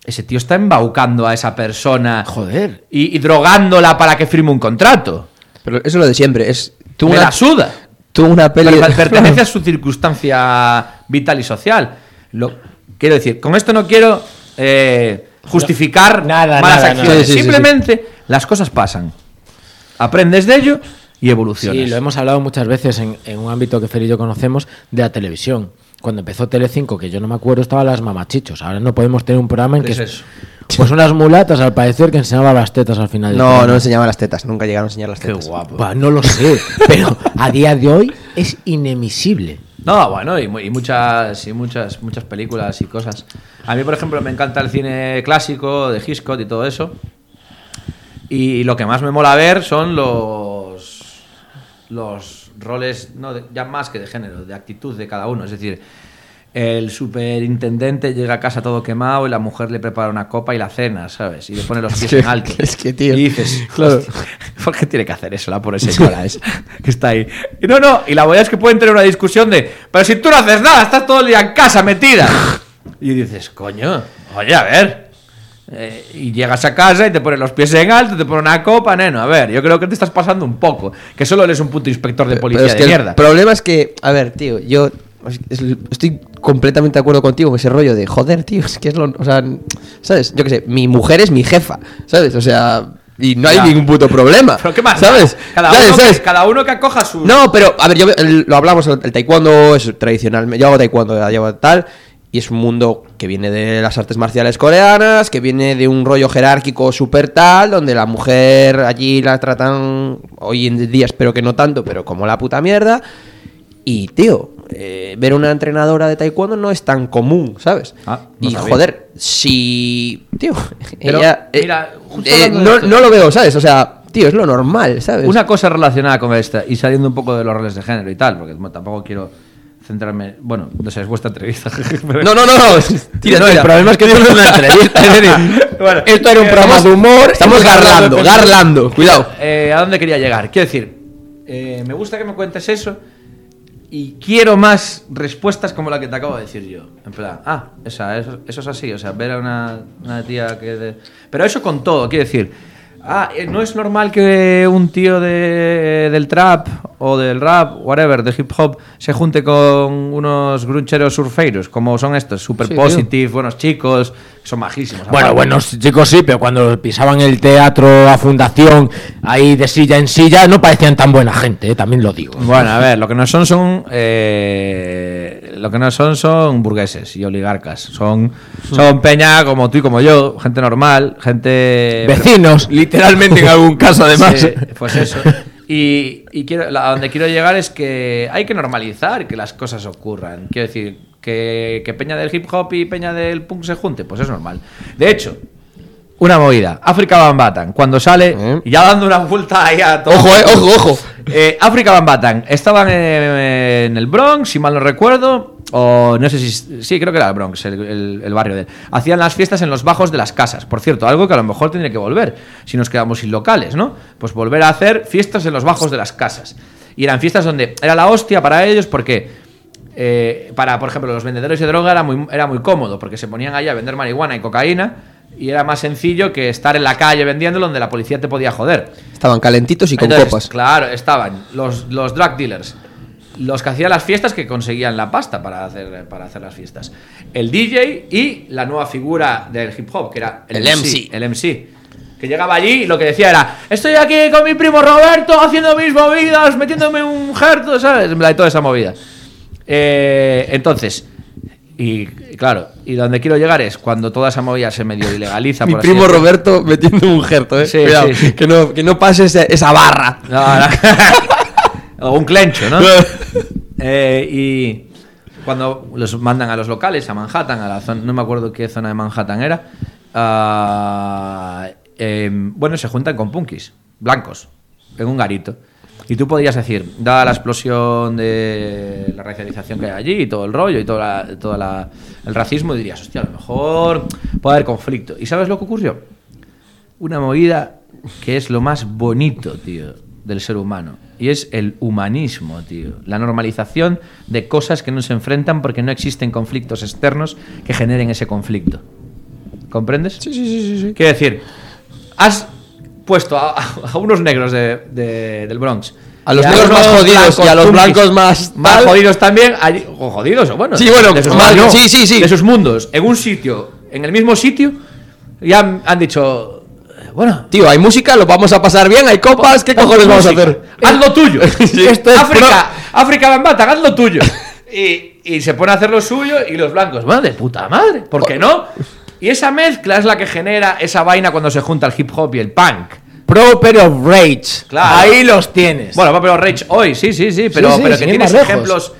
ese tío está embaucando a esa persona, joder, y drogándola para que firme un contrato. Pero eso es lo de siempre, es... Me la suda. Tú una peli... Pero pertenece a su circunstancia vital y social. Quiero decir, con esto no quiero justificar malas acciones. Sí, simplemente las cosas pasan. Aprendes de ello y evolucionas. Sí, lo hemos hablado muchas veces en un ámbito que Fer y yo conocemos, de la televisión. Cuando empezó Telecinco, que yo no me acuerdo, estaban las mamachichos. Ahora no podemos tener un programa en que... Pues unas mulatas, al parecer, que enseñaban las tetas al final. No enseñaban las tetas, nunca llegaron a enseñar las tetas. Qué guapo. Bah, no lo sé, pero a día de hoy es inemisible. No, bueno, y muchas películas y cosas. A mí, por ejemplo, me encanta el cine clásico de Hitchcock y todo eso. Y lo que más me mola ver son los roles, ya más que de género, de actitud de cada uno. Es decir, el superintendente llega a casa todo quemado y la mujer le prepara una copa y la cena, ¿sabes? Y le pone los pies en alto. Es que, tío, y dices, claro, ¿por qué tiene que hacer eso la pobre señora esa que está ahí? Y y la verdad es que pueden tener una discusión de, pero si tú no haces nada, estás todo el día en casa metida. Y dices, coño, oye, a ver. Y llegas a casa y te ponen los pies en alto, te ponen una copa, neno, a ver, yo creo que te estás pasando un poco, que solo eres un puto inspector de policía de mierda. El problema es que, a ver, tío, yo... Estoy completamente de acuerdo contigo con ese rollo de, joder, tío, es que es o sea, ¿sabes? Yo qué sé, mi mujer es mi jefa, ¿sabes? O sea, y no hay ningún puto problema. ¿Pero qué más? ¿Sabes? Cada uno que acoja su... No, pero, a ver, lo hablamos, el taekwondo es tradicional, yo hago taekwondo, llevo tal, y es un mundo que viene de las artes marciales coreanas, que viene de un rollo jerárquico súper tal, donde la mujer allí la tratan, hoy en día espero que no tanto, pero como la puta mierda, y, tío... ver una entrenadora de taekwondo no es tan común, ¿sabes? No y sabía. Joder, si... Tío, pero ella... mira, no lo veo, ¿sabes? O sea, tío, es lo normal, ¿sabes? Una cosa relacionada con esta, y saliendo un poco de los roles de género y tal, porque tampoco quiero centrarme... Bueno, no sé, es vuestra entrevista. No. Tío, el problema es que no es una entrevista. Bueno, esto era un programa de humor. Estamos garlando. Cuidado. ¿A dónde quería llegar? Quiero decir, me gusta que me cuentes eso... Y quiero más respuestas como la que te acabo de decir yo. En plan, eso es así. O sea, ver a una tía que... Pero eso con todo, quiero decir... no es normal que un tío del trap o del rap, whatever, de hip hop, se junte con unos gruncheros surfeiros, como son estos, super positive, buenos chicos, que son majísimos. Bueno, buenos chicos sí, pero cuando pisaban el teatro a Fundación, ahí de silla en silla, no parecían tan buena gente, también lo digo. Bueno, a ver, lo que no son burgueses y oligarcas, son peña como tú y como yo, gente normal, gente... Vecinos. Literalmente en algún caso, además. Sí, pues eso. Y a donde quiero llegar es que hay que normalizar que las cosas ocurran. Quiero decir, que peña del hip hop y peña del punk se junte, pues es normal. De hecho, una movida. África Bambatan, cuando sale, ya dando una vuelta ahí a todo. Ojo. África Bambatan, estaban en el Bronx, si mal no recuerdo, o no sé si... Sí, creo que era el Bronx, el barrio de él. Hacían las fiestas en los bajos de las casas. Por cierto, algo que a lo mejor tendría que volver, si nos quedamos sin locales, ¿no? Pues volver a hacer fiestas en los bajos de las casas. Y eran fiestas donde era la hostia para ellos porque... para, por ejemplo, los vendedores de droga era muy cómodo, porque se ponían allá a vender marihuana y cocaína, y era más sencillo que estar en la calle vendiéndolo, donde la policía te podía joder. Estaban calentitos y con copas. Claro, estaban los drug dealers, los que hacían las fiestas, que conseguían la pasta para hacer las fiestas, el DJ y la nueva figura del hip hop, que era el MC, que llegaba allí y lo que decía era: estoy aquí con mi primo Roberto haciendo mis movidas, metiéndome un jerto, ¿sabes? Y toda esa movida. Entonces, Y claro, y donde quiero llegar es cuando toda esa movida se medio ilegaliza. Mi primo Roberto metiendo un jerto, ¿eh? Sí, cuidado, sí. Que no pase esa barra. No. O un clencho, ¿no? Y cuando los mandan a los locales, a Manhattan, a la zona, no me acuerdo qué zona de Manhattan era, bueno, se juntan con punkis blancos en un garito. Y tú podrías decir, dada la explosión de la racialización que hay allí y todo el rollo y todo el racismo, dirías, hostia, a lo mejor puede haber conflicto. ¿Y sabes lo que ocurrió? Una movida que es lo más bonito, tío, del ser humano. Y es el humanismo, tío. La normalización de cosas que no se enfrentan porque no existen conflictos externos que generen ese conflicto. ¿Comprendes? Sí. Quiero decir, has puesto a unos negros del Bronx. A los negros más jodidos y a los blancos más jodidos también. Allí, o jodidos, o bueno. Sí, bueno, de sus, mal, no, sí. De sus mundos, en un sitio, en el mismo sitio, ya han dicho, bueno, tío, hay música, lo vamos a pasar bien, hay copas, ¿qué cojones vamos a hacer? Haz lo tuyo. Sí, esto es África Bambata, haz lo tuyo. Y se pone a hacer lo suyo y los blancos, bueno, de puta madre, ¿por qué no? Y esa mezcla es la que genera esa vaina cuando se junta el hip hop y el punk. Proper of Rage. Claro. Ahí los tienes. Bueno, Proper of Rage hoy, sí. Pero que tienes ejemplos.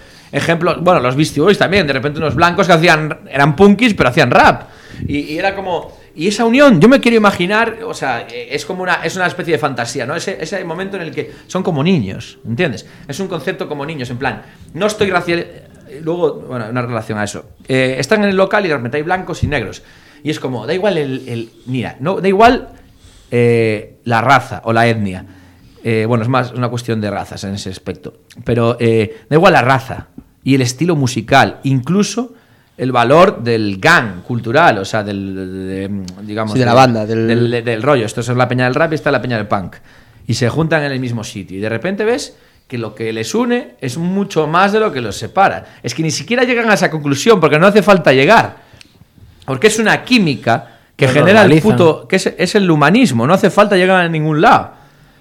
Bueno, los Beastie Boys también. De repente unos blancos que eran punkis, pero hacían rap. Y era como. Y esa unión, yo me quiero imaginar, o sea, es como una especie de fantasía, ¿no? Ese momento en el que son como niños, ¿entiendes? Es un concepto como niños, en plan, no estoy racial. Luego, bueno, una relación a eso. Están en el local y de repente hay blancos y negros. Y es como, da igual mira, no, da igual la raza o la etnia. Bueno, es más una cuestión de razas en ese aspecto. Pero da igual la raza y el estilo musical, incluso el valor del gang cultural, o sea, digamos... Sí, de la banda, del rollo. Esto es la peña del rap y está la peña del punk. Y se juntan en el mismo sitio. Y de repente ves que lo que les une es mucho más de lo que los separa. Es que ni siquiera llegan a esa conclusión porque no hace falta llegar. Porque es una química que genera el puto... Que es el humanismo, no hace falta llegar a ningún lado.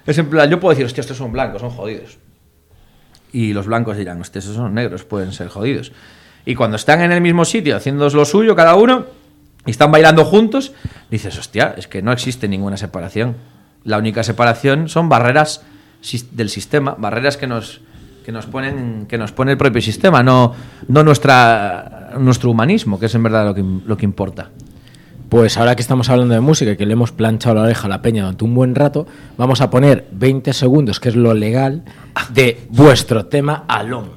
Es en plan, yo puedo decir, hostia, estos son blancos, son jodidos. Y los blancos dirán, hostia, estos son negros, pueden ser jodidos. Y cuando están en el mismo sitio, haciendo lo suyo cada uno, y están bailando juntos, dices, hostia, es que no existe ninguna separación. La única separación son barreras del sistema, barreras que nos pone el propio sistema, no nuestro humanismo, que es en verdad lo que importa. Pues ahora que estamos hablando de música y que le hemos planchado la oreja a la peña durante un buen rato, vamos a poner 20 segundos, que es lo legal, de vuestro tema Alone.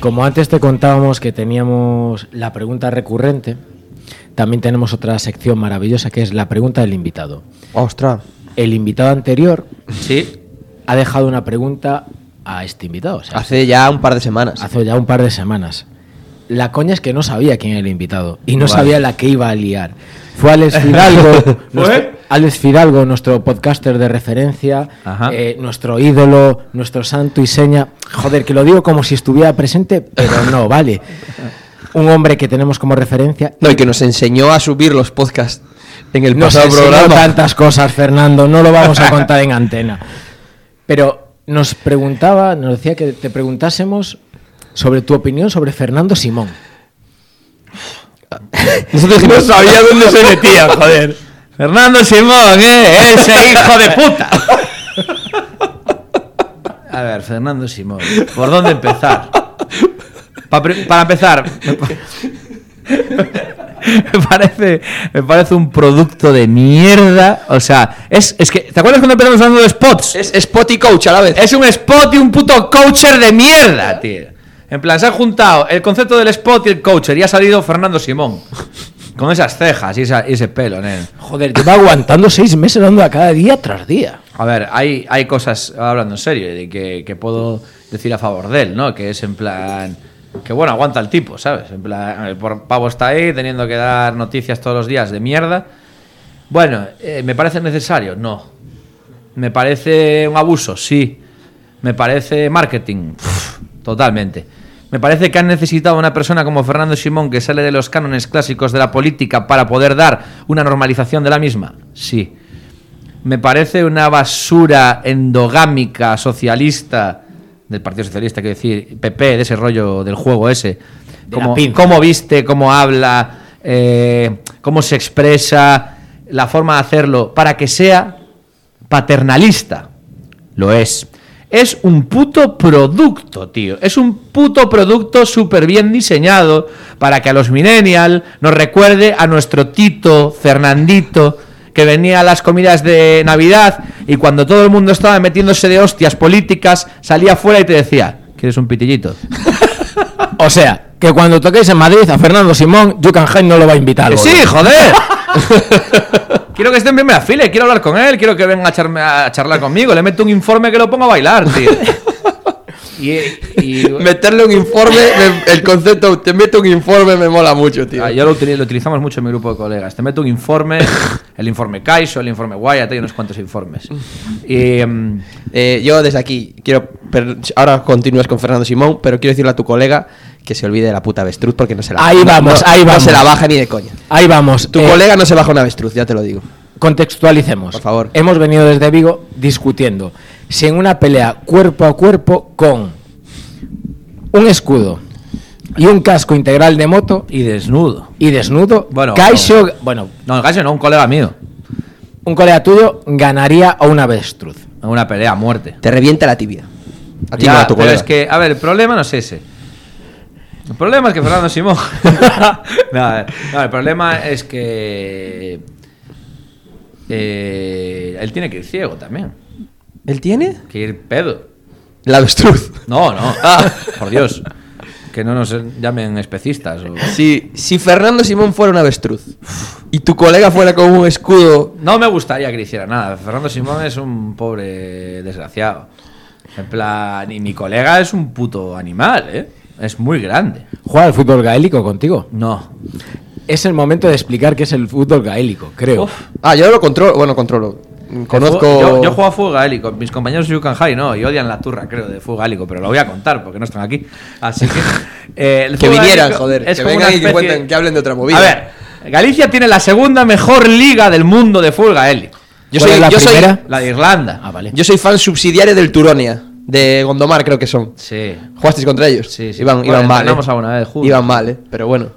Como antes te contábamos que teníamos la pregunta recurrente, también tenemos otra sección maravillosa que es la pregunta del invitado. ¡Ostras! El invitado anterior sí ha dejado una pregunta a este invitado. O sea, hace ya un par de semanas. La coña es que no sabía quién era el invitado y no sabía la que iba a liar. Fue Alex Fidalgo, nuestro podcaster de referencia, nuestro ídolo, nuestro santo y seña. Joder, que lo digo como si estuviera presente, pero no, vale. Un hombre que tenemos como referencia. No, y que nos enseñó a subir los podcasts en el pasado programa. Tantas cosas, Fernando, no lo vamos a contar en antena. Pero nos preguntaba, nos decía que te preguntásemos sobre tu opinión sobre Fernando Simón. Nosotros no sabía dónde se metía, joder. Fernando Simón, ese hijo de puta. A ver, Fernando Simón, ¿por dónde empezar? Para empezar, me parece un producto de mierda. O sea, es que, ¿te acuerdas cuando empezamos hablando de spots? Es spot y coach a la vez. Es un spot y un puto coacher de mierda, tío. En plan, se han juntado el concepto del spot y el coacher y ha salido Fernando Simón. Con esas cejas y ese pelo, nen. Joder, lleva aguantando 6 meses dando a cada día tras día. A ver, hay cosas, hablando en serio, de que puedo decir a favor de él, ¿no? Que es en plan... Que bueno, aguanta el tipo, ¿sabes? En plan, el pavo está ahí teniendo que dar noticias todos los días de mierda. Bueno, ¿me parece necesario? No. ¿Me parece un abuso? Sí. ¿Me parece marketing? Uf, totalmente. ¿Me parece que han necesitado una persona como Fernando Simón, que sale de los cánones clásicos de la política, para poder dar una normalización de la misma? Sí. ¿Me parece una basura endogámica, socialista, del Partido Socialista, quiero decir, PP, de ese rollo del juego ese? ¿Cómo viste, cómo habla, cómo se expresa, la forma de hacerlo, para que sea paternalista? Lo es. Es un puto producto, tío. Es un puto producto súper bien diseñado para que a los millennials nos recuerde a nuestro Tito, Fernandito, que venía a las comidas de Navidad y cuando todo el mundo estaba metiéndose de hostias políticas, salía fuera y te decía: ¿quieres un pitillito? O sea, que cuando toquéis en Madrid a Fernando Simón, You Can Hide no lo va a invitar. ¡Sí, joder! Quiero que esté en primera fila, quiero hablar con él, quiero que venga a charlar conmigo. Le meto un informe que lo ponga a bailar, tío. Meterle un informe, el concepto, te meto un informe, me mola mucho, tío. Ah, yo lo utilizamos mucho en mi grupo de colegas. Te meto un informe, el informe Kaixo, el informe Wyatt, hay unos cuantos informes. Y, yo desde aquí quiero... ahora continúas con Fernando Simón, pero quiero decirle a tu colega que se olvide de la puta avestruz, porque no se la... Ahí vamos. No se la baja ni de coña. Ahí vamos. Tu colega no se baja una avestruz, ya te lo digo. Contextualicemos, por favor. Hemos venido desde Vigo discutiendo si en una pelea cuerpo a cuerpo con un escudo y un casco integral de moto y desnudo, bueno, Kaixo, Kaixo no, un colega mío, un colega tuyo ganaría a una avestruz, a una pelea a muerte. Te revienta la tibia. A ti ya, no, a tu colega. Pero es que, a ver, el problema no es ese. El problema es que Fernando Simón... no, el problema es que... él tiene que ir ciego también. ¿Él tiene? Que ir pedo. ¿La avestruz? No. Por Dios. Que no nos llamen especistas. O... Si Fernando Simón fuera una avestruz y tu colega fuera con un escudo... No me gustaría que le hiciera nada. Fernando Simón es un pobre desgraciado. En plan, y mi colega es un puto animal, ¿eh? Es muy grande. ¿Juega al fútbol gaélico contigo? No. Es el momento de explicar qué es el fútbol gaélico, creo. Uf. Yo lo controlo. Bueno, controlo. Conozco... Yo juego a fútbol gaélico. Mis compañeros de Jukenhai no, y odian la turra, creo, de fútbol gaélico, pero lo voy a contar porque no están aquí. Así que... el que vinieran, joder. Es que vengan y que cuenten, que hablen de otra movida. A ver, Galicia tiene la segunda mejor liga del mundo de fútbol gaélico. ¿Cuál es la primera? La de Irlanda. Ah, vale. Yo soy fan subsidiario del Turonia. De Gondomar, creo que son. Sí. ¿Jugasteis contra ellos? Sí. Iban mal. Ganamos alguna vez, justo. Iban mal, pero bueno.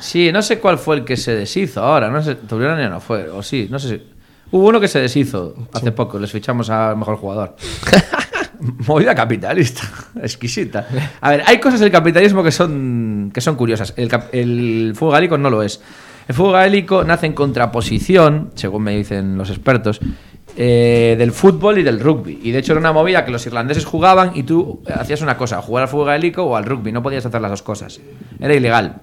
Sí, no sé cuál fue el que se deshizo ahora. No sé, Turonia no fue. O sí, no sé si... Hubo uno que se deshizo hace poco. Les fichamos al mejor jugador. Movida capitalista. Exquisita. A ver, hay cosas del capitalismo que son curiosas. El fútbol gaélico no lo es. El fútbol gaélico nace en contraposición, según me dicen los expertos, del fútbol y del rugby. Y de hecho era una movida que los irlandeses jugaban y tú hacías una cosa, jugar al fútbol gaélico o al rugby. No podías hacer las dos cosas. Era ilegal.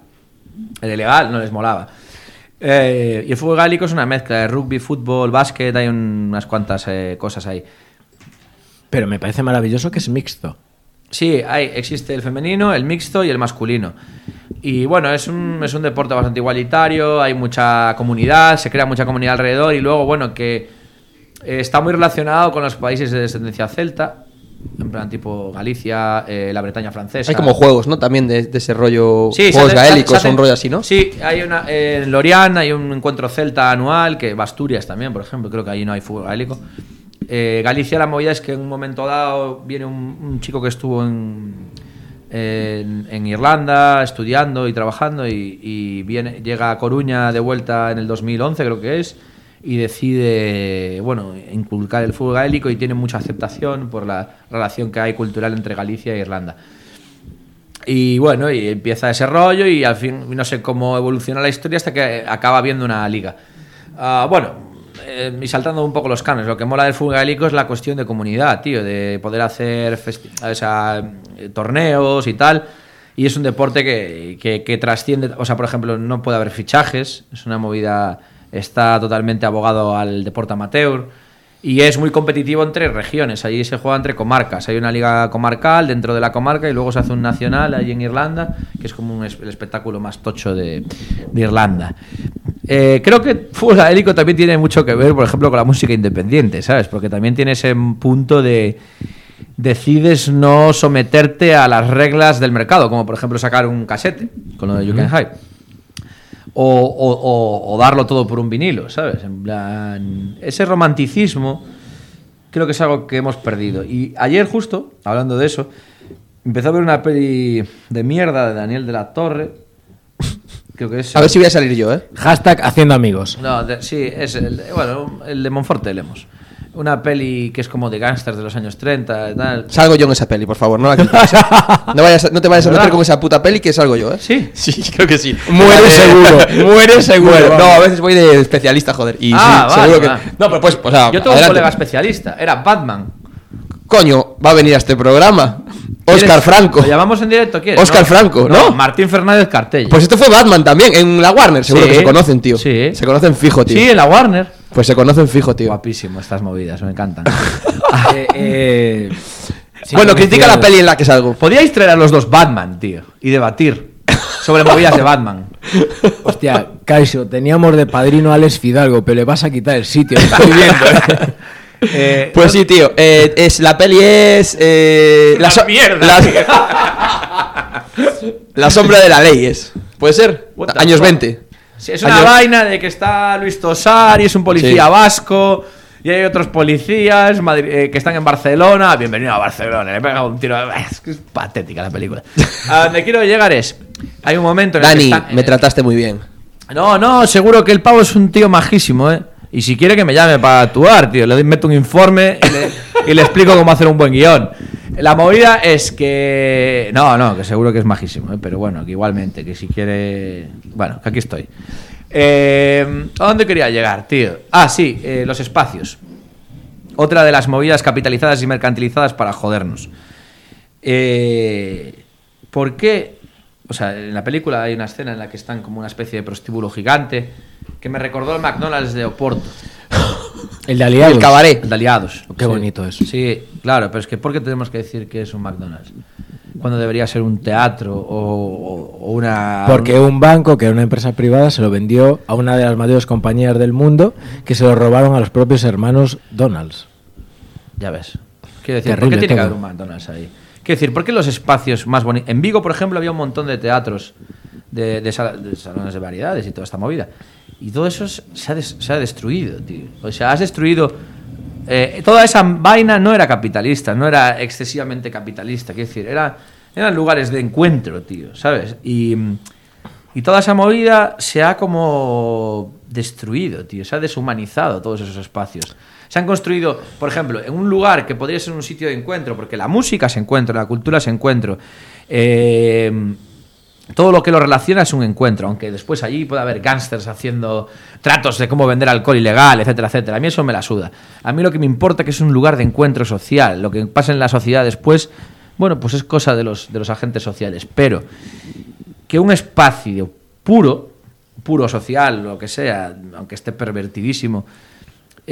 Era ilegal, no les molaba. Y el fútbol gaélico es una mezcla de rugby, fútbol, básquet. Hay unas cuantas cosas ahí. Pero me parece maravilloso que es mixto. Sí, existe el femenino, el mixto y el masculino. Y bueno, es un deporte bastante igualitario. Hay mucha comunidad, se crea mucha comunidad alrededor. Y luego, bueno, que está muy relacionado con los países de descendencia celta, en plan tipo Galicia, la Bretaña francesa. Hay como juegos, ¿no? También de ese rollo, sí, juegos gaélicos, un rollo así, ¿no? Sí, hay una en Lorient hay un encuentro celta anual, que Asturias también, por ejemplo, creo que ahí no hay fútbol gaélico. Galicia, la movida es que en un momento dado viene un chico que estuvo en Irlanda estudiando y trabajando y llega a Coruña de vuelta en el 2011, creo que es. Y decide, bueno, inculcar el fútbol gaélico y tiene mucha aceptación por la relación que hay cultural entre Galicia e Irlanda. Y bueno, y empieza ese rollo y al fin no sé cómo evoluciona la historia hasta que acaba habiendo una liga. Y saltando un poco los canes, lo que mola del fútbol gaélico es la cuestión de comunidad, tío, de poder hacer torneos y tal. Y es un deporte que trasciende, o sea, por ejemplo, no puede haber fichajes, es una movida... Está totalmente abogado al deporte amateur y es muy competitivo entre regiones. Allí se juega entre comarcas. Hay una liga comarcal dentro de la comarca y luego se hace un nacional allí en Irlanda, que es como el espectáculo más tocho de Irlanda. Creo que Fusadélico también tiene mucho que ver, por ejemplo, con la música independiente, ¿sabes? Porque también tiene ese punto de... decides no someterte a las reglas del mercado, como por ejemplo sacar un casete con lo de You Can Hide, o darlo todo por un vinilo, ¿sabes? En plan, ese romanticismo creo que es algo que hemos perdido. Y ayer justo, hablando de eso, empecé a ver una peli de mierda de Daniel de la Torre. Creo que es... A ver si voy a salir yo, ¿eh? Hashtag haciendo amigos. No, sí, es el de Monforte Lemos. Una peli que es como de gángsters de los años 30 y tal. Salgo yo en esa peli, por favor, no, no te vayas a meter con esa puta peli que salgo yo, ¿eh? Sí, sí, creo que sí. Muere seguro, muere seguro. Bueno, no, a veces voy de especialista, joder. Y sí, vale, seguro que... No, pero pues, o sea, yo tengo adelante. Un colega especialista, era Batman. Coño, va a venir a este programa Oscar Franco. Lo llamamos en directo, ¿quieres? Oscar Franco, ¿no? Martín Fernández Cartella. Pues esto fue Batman también, en la Warner, seguro que se conocen, tío. Sí. Se conocen fijo, tío. Sí, en la Warner. Pues se conocen fijo, tío. Guapísimo estas movidas, me encantan. Bueno, critica la peli en la que salgo. Podíais traer a los dos Batman, tío, y debatir sobre movidas de Batman. Hostia, Kaixo, teníamos de padrino a Alex Fidalgo, pero le vas a quitar el sitio, estoy viendo. Pues sí, tío, la peli es... mierda. La sombra de la ley es. ¿Puede ser? Años 20. Sí, es una vaina de que está Luis Tosar y es un policía vasco y hay otros policías que están en Barcelona. Bienvenido a Barcelona, le pega un tiro. Es que es patética la película. A donde quiero llegar es... Hay un momento en el que... Dani, me trataste muy bien. No, seguro que el pavo es un tío majísimo, ¿eh? Y si quiere que me llame para actuar, tío. Le meto un informe y le explico cómo hacer un buen guión. La movida es que... No, que seguro que es majísimo, ¿eh? Pero bueno, que igualmente, que si quiere... Bueno, que aquí estoy. ¿A dónde quería llegar, tío? Ah, sí, los espacios. Otra de las movidas capitalizadas y mercantilizadas para jodernos. ¿Por qué? O sea, en la película hay una escena en la que están como una especie de prostíbulo gigante que me recordó el McDonald's de Oporto. El de Aliados. El cabaret. El de Aliados. Qué bonito eso. Sí, claro, pero es que ¿por qué tenemos que decir que es un McDonald's? Cuando debería ser un teatro o una... Porque un banco, que era una empresa privada, se lo vendió a una de las mayores compañías del mundo, que se lo robaron a los propios hermanos Donald's. Ya ves. Quiero decir, terrible, ¿por qué tiene que haber un McDonald's ahí? Quiero decir, ¿por qué los espacios más bonitos? En Vigo, por ejemplo, había un montón de teatros, de salones de variedades y toda esta movida. Y todo eso se ha destruido, tío. O sea, has destruido... toda esa vaina no era capitalista, no era excesivamente capitalista. Quiero decir, eran lugares de encuentro, tío, ¿sabes? Y toda esa movida se ha como destruido, tío. Se ha deshumanizado todos esos espacios. Se han construido, por ejemplo, en un lugar que podría ser un sitio de encuentro, porque la música se encuentra, la cultura se encuentra... Todo lo que lo relaciona es un encuentro, aunque después allí pueda haber gángsters haciendo tratos de cómo vender alcohol ilegal, etcétera, etcétera. A mí eso me la suda. A mí lo que me importa es que es un lugar de encuentro social. Lo que pasa en la sociedad después, bueno, pues es cosa de los agentes sociales. Pero que un espacio puro social, lo que sea, aunque esté pervertidísimo,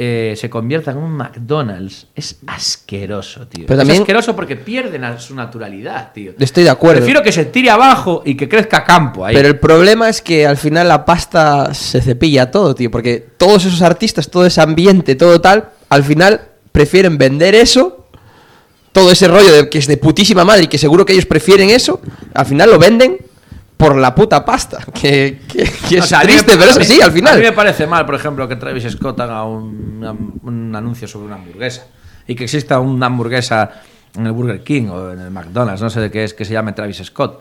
se convierta en un McDonald's. Es asqueroso, tío. Pero es asqueroso porque pierden a su naturalidad, tío. Estoy de acuerdo. Prefiero que se tire abajo y que crezca campo ahí. Pero el problema es que al final la pasta se cepilla todo, tío. Porque todos esos artistas, todo ese ambiente, todo tal, al final prefieren vender eso. Todo ese rollo de que es de putísima madre y que seguro que ellos prefieren eso. Al final lo venden por la puta pasta, que es, o sea, triste, pero eso sí, al final. A mí me parece mal, por ejemplo, que Travis Scott haga un anuncio sobre una hamburguesa y que exista una hamburguesa en el Burger King o en el McDonald's, no sé de qué es, que se llame Travis Scott.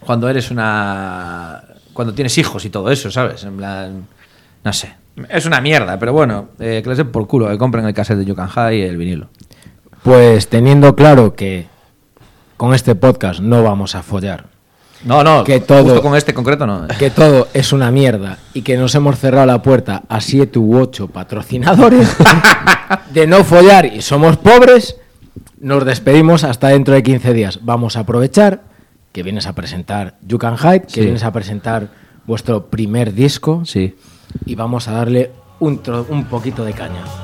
Cuando eres cuando tienes hijos y todo eso, ¿sabes? En plan, no sé. Es una mierda, pero bueno, que les den por culo, que compren el cassette de You Can Hide y el vinilo. Pues teniendo claro que con este podcast no vamos a follar. No, que todo, justo con este concreto no. Que todo es una mierda y que nos hemos cerrado la puerta a 7 u 8 patrocinadores de no follar y somos pobres, nos despedimos hasta dentro de 15 días. Vamos a aprovechar que vienes a presentar You Can Hide, que vienes a presentar vuestro primer disco y vamos a darle un poquito de caña.